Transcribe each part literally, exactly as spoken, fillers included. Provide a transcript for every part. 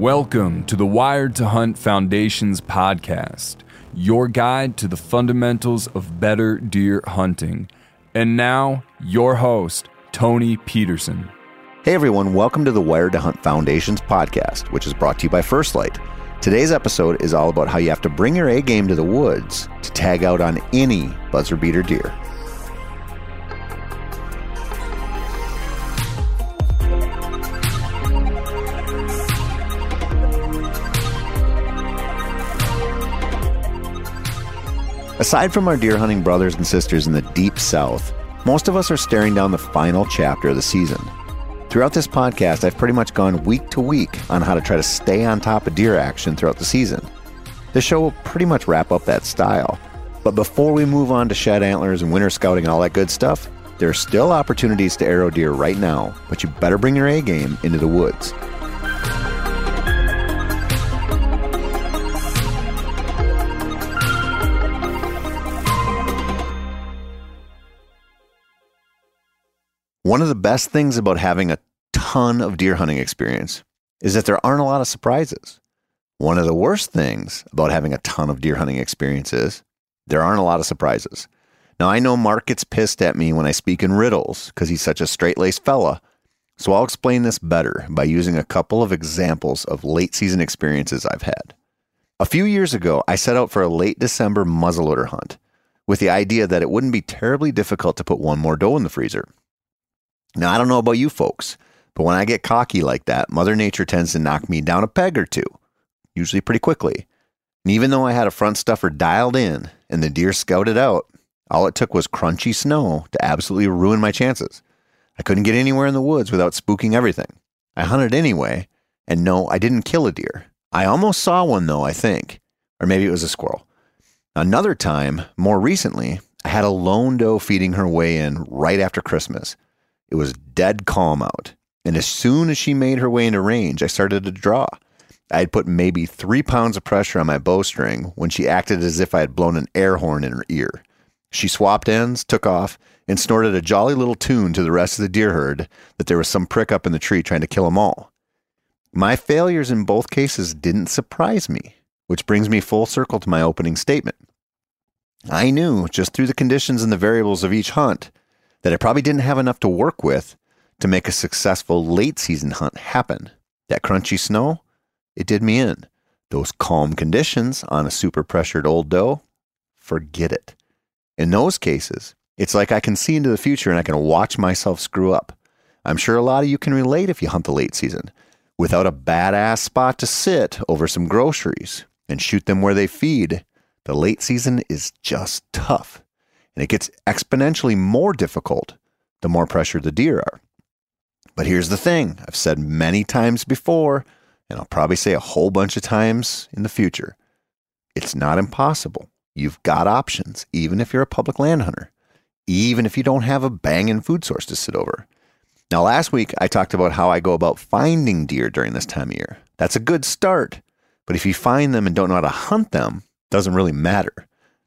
Welcome to the Wired to Hunt Foundations podcast, your guide to the fundamentals of better deer hunting. And now, your host, Tony Peterson. Hey everyone, welcome to the Wired to Hunt Foundations podcast, which is brought to you by First Light. Today's episode is all about how you have to bring your A game to the woods to tag out on any buzzer beater deer. Aside from our deer hunting brothers and sisters in the deep south, most of us are staring down the final chapter of the season. Throughout this podcast, I've pretty much gone week to week on how to try to stay on top of deer action throughout the season. The show will pretty much wrap up that style. But before we move on to shed antlers and winter scouting and all that good stuff, there are still opportunities to arrow deer right now, but you better bring your A game into the woods. One of the best things about having a ton of deer hunting experience is that there aren't a lot of surprises. One of the worst things about having a ton of deer hunting experience is there aren't a lot of surprises. Now, I know Mark gets pissed at me when I speak in riddles because he's such a straight-laced fella, so I'll explain this better by using a couple of examples of late-season experiences I've had. A few years ago, I set out for a late December muzzleloader hunt with the idea that it wouldn't be terribly difficult to put one more doe in the freezer. Now, I don't know about you folks, but when I get cocky like that, Mother Nature tends to knock me down a peg or two, usually pretty quickly. And even though I had a front stuffer dialed in and the deer scouted out, all it took was crunchy snow to absolutely ruin my chances. I couldn't get anywhere in the woods without spooking everything. I hunted anyway, and no, I didn't kill a deer. I almost saw one though, I think, or maybe it was a squirrel. Another time, more recently, I had a lone doe feeding her way in right after Christmas. It was dead calm out, and as soon as she made her way into range, I started to draw. I had put maybe three pounds of pressure on my bowstring when she acted as if I had blown an air horn in her ear. She swapped ends, took off, and snorted a jolly little tune to the rest of the deer herd that there was some prick up in the tree trying to kill them all. My failures in both cases didn't surprise me, which brings me full circle to my opening statement. I knew, just through the conditions and the variables of each hunt, that I probably didn't have enough to work with to make a successful late-season hunt happen. That crunchy snow, it did me in. Those calm conditions on a super-pressured old doe, forget it. In those cases, it's like I can see into the future and I can watch myself screw up. I'm sure a lot of you can relate if you hunt the late season. Without a badass spot to sit over some groceries and shoot them where they feed, the late season is just tough. And it gets exponentially more difficult the more pressure the deer are. But here's the thing I've said many times before, and I'll probably say a whole bunch of times in the future. It's not impossible. You've got options, even if you're a public land hunter, even if you don't have a banging food source to sit over. Now, last week, I talked about how I go about finding deer during this time of year. That's a good start. But if you find them and don't know how to hunt them, it doesn't really matter.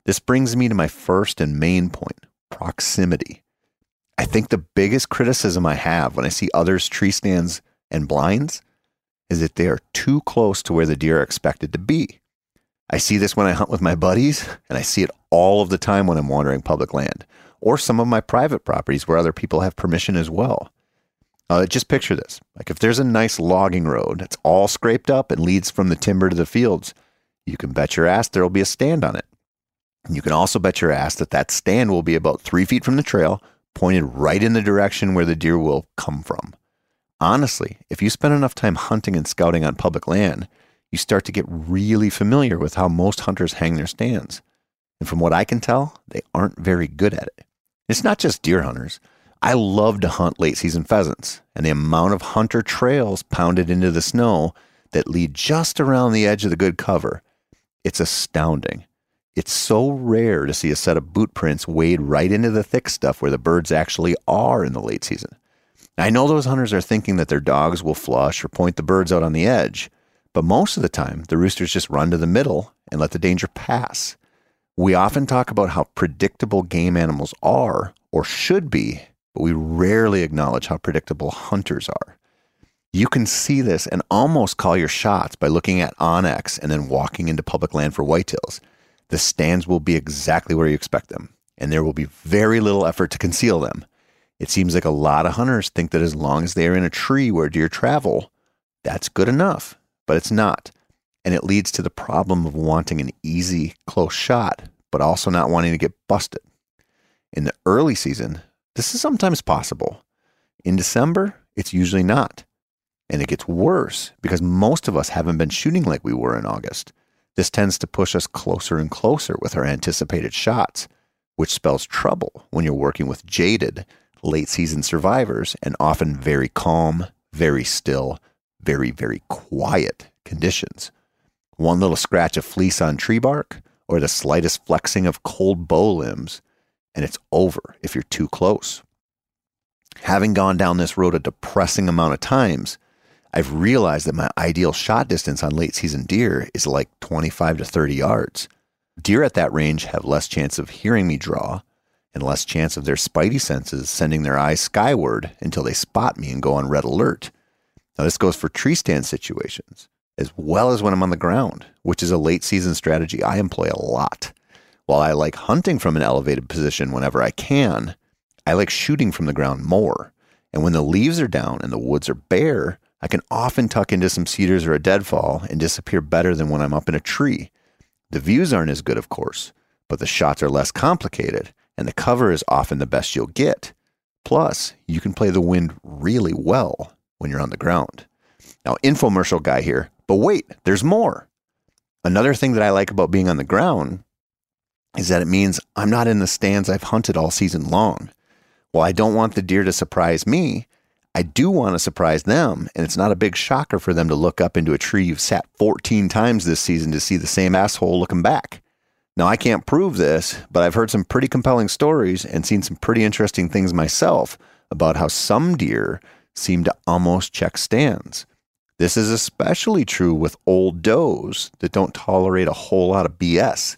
This brings me to my first and main point, proximity. I think the biggest criticism I have when I see others' tree stands and blinds is that they are too close to where the deer are expected to be. I see this when I hunt with my buddies, and I see it all of the time when I'm wandering public land or some of my private properties where other people have permission as well. Uh, just picture this. Like if there's a nice logging road that's all scraped up and leads from the timber to the fields, you can bet your ass there'll be a stand on it. And you can also bet your ass that that stand will be about three feet from the trail, pointed right in the direction where the deer will come from. Honestly, if you spend enough time hunting and scouting on public land, you start to get really familiar with how most hunters hang their stands. And from what I can tell, they aren't very good at it. It's not just deer hunters. I love to hunt late season pheasants, and the amount of hunter trails pounded into the snow that lead just around the edge of the good cover, it's astounding. It's so rare to see a set of boot prints wade right into the thick stuff where the birds actually are in the late season. I know those hunters are thinking that their dogs will flush or point the birds out on the edge, but most of the time, the roosters just run to the middle and let the danger pass. We often talk about how predictable game animals are or should be, but we rarely acknowledge how predictable hunters are. You can see this and almost call your shots by looking at Onyx and then walking into public land for whitetails. The stands will be exactly where you expect them, and there will be very little effort to conceal them. It seems like a lot of hunters think that as long as they are in a tree where deer travel, that's good enough, but it's not. And it leads to the problem of wanting an easy, close shot, but also not wanting to get busted. In the early season, this is sometimes possible. In December, it's usually not. And it gets worse because most of us haven't been shooting like we were in August. This tends to push us closer and closer with our anticipated shots, which spells trouble when you're working with jaded, late-season survivors and often very calm, very still, very, very quiet conditions. One little scratch of fleece on tree bark or the slightest flexing of cold bow limbs, and it's over if you're too close. Having gone down this road a depressing amount of times, I've realized that my ideal shot distance on late season deer is like twenty-five to thirty yards. Deer at that range have less chance of hearing me draw and less chance of their spidey senses sending their eyes skyward until they spot me and go on red alert. Now this goes for tree stand situations as well as when I'm on the ground, which is a late season strategy I employ a lot. While I like hunting from an elevated position whenever I can, I like shooting from the ground more. And when the leaves are down and the woods are bare, I can often tuck into some cedars or a deadfall and disappear better than when I'm up in a tree. The views aren't as good, of course, but the shots are less complicated, and the cover is often the best you'll get. Plus, you can play the wind really well when you're on the ground. Now, infomercial guy here, but wait, there's more. Another thing that I like about being on the ground is that it means I'm not in the stands I've hunted all season long. While I don't want the deer to surprise me, I do want to surprise them, and it's not a big shocker for them to look up into a tree you've sat fourteen times this season to see the same asshole looking back. Now, I can't prove this, but I've heard some pretty compelling stories and seen some pretty interesting things myself about how some deer seem to almost check stands. This is especially true with old does that don't tolerate a whole lot of B S.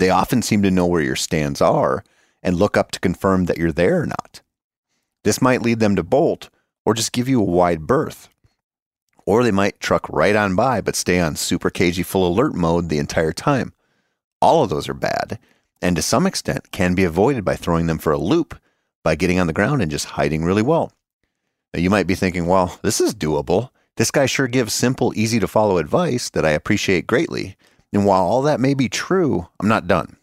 They often seem to know where your stands are and look up to confirm that you're there or not. This might lead them to bolt or just give you a wide berth. Or they might truck right on by but stay on super cagey full alert mode the entire time. All of those are bad and to some extent can be avoided by throwing them for a loop by getting on the ground and just hiding really well. Now you might be thinking, well, this is doable. This guy sure gives simple, easy to follow advice that I appreciate greatly. And while all that may be true, I'm not done.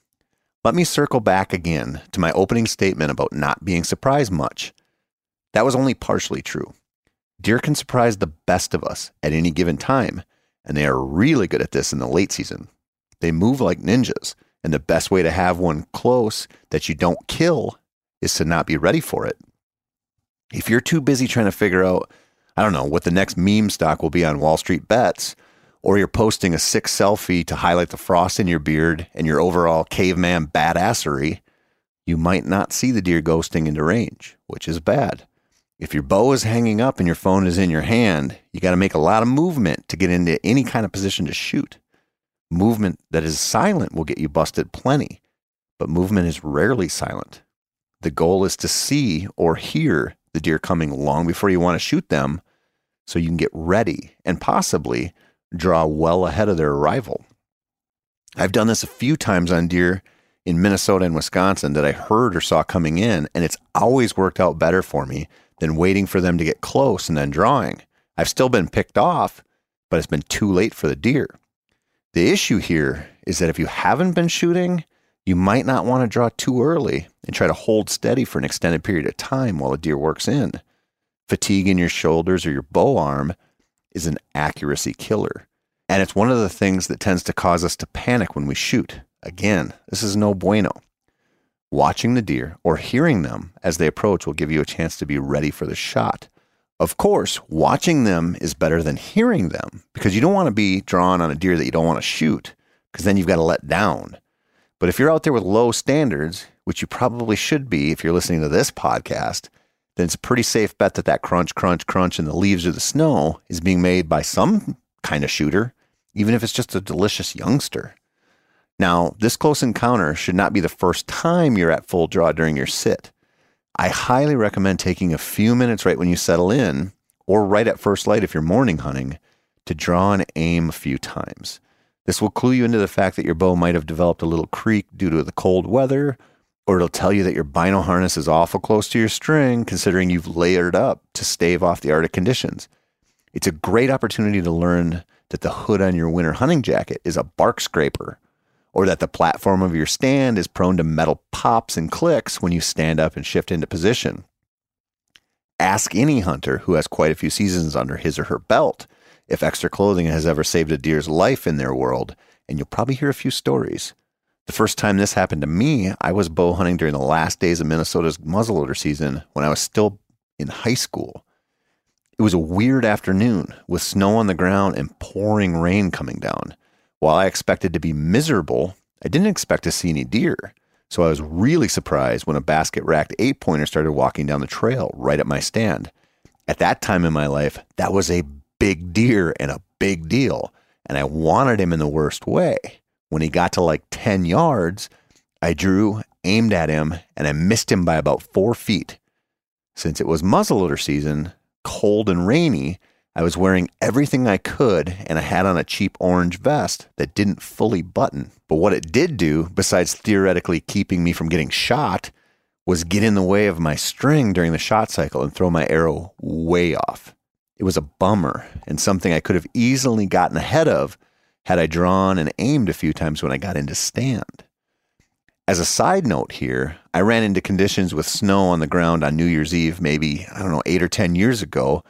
Let me circle back again to my opening statement about not being surprised much. That was only partially true. Deer can surprise the best of us at any given time, and they are really good at this in the late season. They move like ninjas, and the best way to have one close that you don't kill is to not be ready for it. If you're too busy trying to figure out, I don't know, what the next meme stock will be on Wall Street Bets, or you're posting a sick selfie to highlight the frost in your beard and your overall caveman badassery, you might not see the deer ghosting into range, which is bad. If your bow is hanging up and your phone is in your hand, you got to make a lot of movement to get into any kind of position to shoot. Movement that is silent will get you busted plenty, but movement is rarely silent. The goal is to see or hear the deer coming long before you want to shoot them so you can get ready and possibly draw well ahead of their arrival. I've done this a few times on deer in Minnesota and Wisconsin that I heard or saw coming in, and it's always worked out better for me than waiting for them to get close and then drawing. I've still been picked off, but it's been too late for the deer. The issue here is that if you haven't been shooting, you might not want to draw too early and try to hold steady for an extended period of time while a deer works in. Fatigue in your shoulders or your bow arm is an accuracy killer. And it's one of the things that tends to cause us to panic when we shoot. Again, this is no bueno. Watching the deer or hearing them as they approach will give you a chance to be ready for the shot. Of course, watching them is better than hearing them because you don't want to be drawn on a deer that you don't want to shoot because then you've got to let down. But if you're out there with low standards, which you probably should be if you're listening to this podcast, then it's a pretty safe bet that that crunch, crunch, crunch in the leaves or the snow is being made by some kind of shooter, even if it's just a delicious youngster. Now, this close encounter should not be the first time you're at full draw during your sit. I highly recommend taking a few minutes right when you settle in, or right at first light if you're morning hunting, to draw and aim a few times. This will clue you into the fact that your bow might have developed a little creak due to the cold weather, or it'll tell you that your bino harness is awful close to your string considering you've layered up to stave off the Arctic conditions. It's a great opportunity to learn that the hood on your winter hunting jacket is a bark scraper, or that the platform of your stand is prone to metal pops and clicks when you stand up and shift into position. Ask any hunter who has quite a few seasons under his or her belt if extra clothing has ever saved a deer's life in their world, and you'll probably hear a few stories. The first time this happened to me, I was bow hunting during the last days of Minnesota's muzzleloader season when I was still in high school. It was a weird afternoon with snow on the ground and pouring rain coming down. While I expected to be miserable, I didn't expect to see any deer, so I was really surprised when a basket-racked eight-pointer started walking down the trail right at my stand. At that time in my life, that was a big deer and a big deal, and I wanted him in the worst way. When he got to like ten yards, I drew, aimed at him, and I missed him by about four feet. Since it was muzzleloader season, cold and rainy, I was wearing everything I could, and I had on a cheap orange vest that didn't fully button. But what it did do, besides theoretically keeping me from getting shot, was get in the way of my string during the shot cycle and throw my arrow way off. It was a bummer and something I could have easily gotten ahead of had I drawn and aimed a few times when I got into stand. As a side note here, I ran into conditions with snow on the ground on New Year's Eve maybe, I don't know, eight or ten years ago,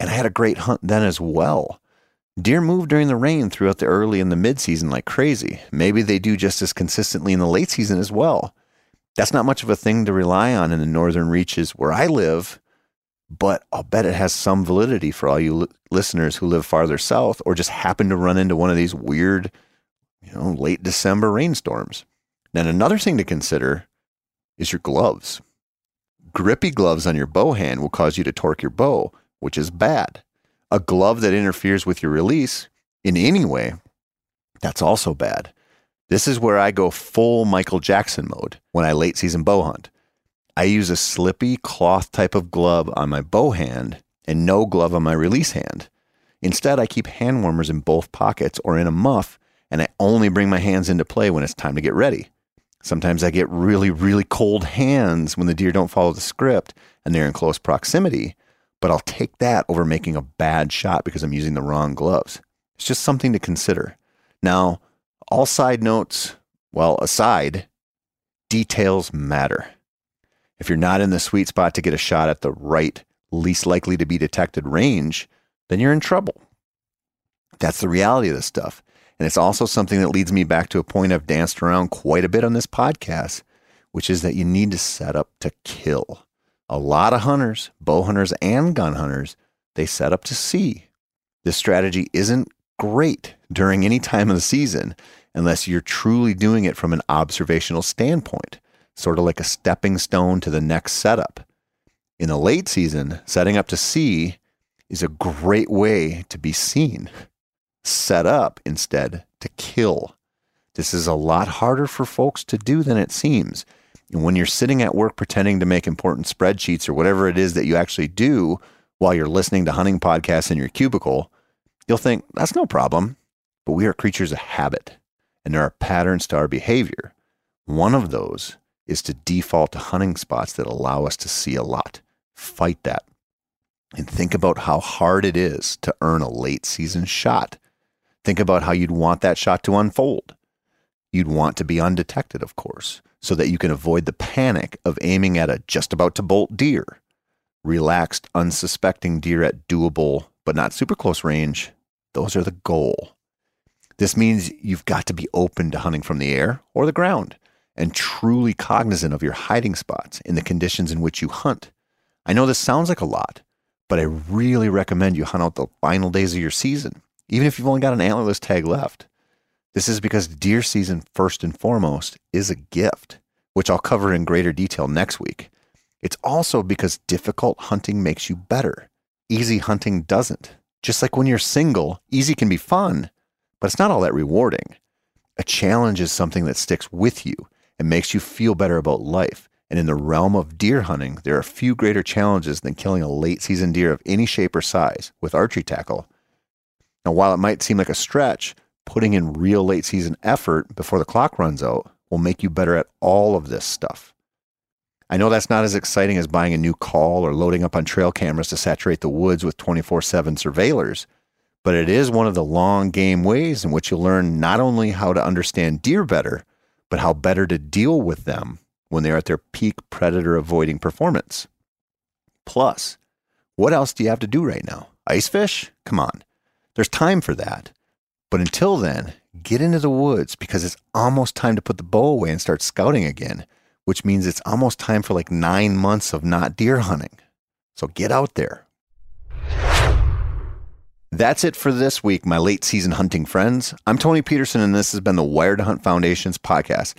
and I had a great hunt then as well. Deer move during the rain throughout the early and the mid-season like crazy. Maybe they do just as consistently in the late season as well. That's not much of a thing to rely on in the northern reaches where I live, but I'll bet it has some validity for all you l- listeners who live farther south or just happen to run into one of these weird, you know, late December rainstorms. Then another thing to consider is your gloves. Grippy gloves on your bow hand will cause you to torque your bow, which is bad. A glove that interferes with your release in any way, that's also bad. This is where I go full Michael Jackson mode when I late season bow hunt. I use a slippy cloth type of glove on my bow hand and no glove on my release hand. Instead, I keep hand warmers in both pockets or in a muff, and I only bring my hands into play when it's time to get ready. Sometimes I get really, really cold hands when the deer don't follow the script and they're in close proximity, but I'll take that over making a bad shot because I'm using the wrong gloves. It's just something to consider. Now, all side notes, well, aside, details matter. If you're not in the sweet spot to get a shot at the right, least likely to be detected range, then you're in trouble. That's the reality of this stuff. And it's also something that leads me back to a point I've danced around quite a bit on this podcast, which is that you need to set up to kill. A lot of hunters, bow hunters and gun hunters, they set up to see. This strategy isn't great during any time of the season unless you're truly doing it from an observational standpoint, sort of like a stepping stone to the next setup. In the late season, setting up to see is a great way to be seen. Set up instead to kill. This is a lot harder for folks to do than it seems. And when you're sitting at work pretending to make important spreadsheets or whatever it is that you actually do while you're listening to hunting podcasts in your cubicle, you'll think, that's no problem. But we are creatures of habit, and there are patterns to our behavior. One of those is to default to hunting spots that allow us to see a lot. Fight that. And think about how hard it is to earn a late season shot. Think about how you'd want that shot to unfold. You'd want to be undetected, of course, so that you can avoid the panic of aiming at a just about to bolt deer. Relaxed, unsuspecting deer at doable, but not super close range, those are the goal. This means you've got to be open to hunting from the air or the ground and truly cognizant of your hiding spots in the conditions in which you hunt. I know this sounds like a lot, but I really recommend you hunt out the final days of your season, even if you've only got an antlerless tag left. This is because deer season, first and foremost, is a gift, which I'll cover in greater detail next week. It's also because difficult hunting makes you better. Easy hunting doesn't. Just like when you're single, easy can be fun, but it's not all that rewarding. A challenge is something that sticks with you and makes you feel better about life. And in the realm of deer hunting, there are few greater challenges than killing a late season deer of any shape or size with archery tackle. Now, while it might seem like a stretch, putting in real late season effort before the clock runs out will make you better at all of this stuff. I know that's not as exciting as buying a new call or loading up on trail cameras to saturate the woods with twenty-four seven surveillors, but it is one of the long game ways in which you'll learn not only how to understand deer better, but how better to deal with them when they're at their peak predator avoiding performance. Plus, what else do you have to do right now? Ice fish? Come on. There's time for that. But until then, get into the woods because it's almost time to put the bow away and start scouting again, which means it's almost time for like nine months of not deer hunting. So get out there. That's it for this week, my late season hunting friends. I'm Tony Peterson, and this has been the Wired to Hunt Foundations podcast.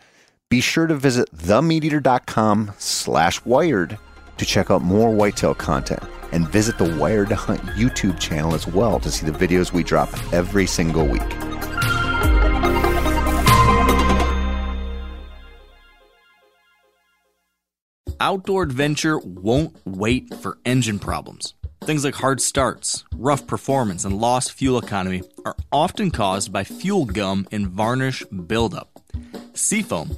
Be sure to visit themeateater.com slash wired to check out more whitetail content, and visit the Wired to Hunt YouTube channel as well to see the videos we drop every single week. Outdoor adventure won't wait for engine problems. Things like hard starts, rough performance, and lost fuel economy are often caused by fuel gum and varnish buildup. Seafoam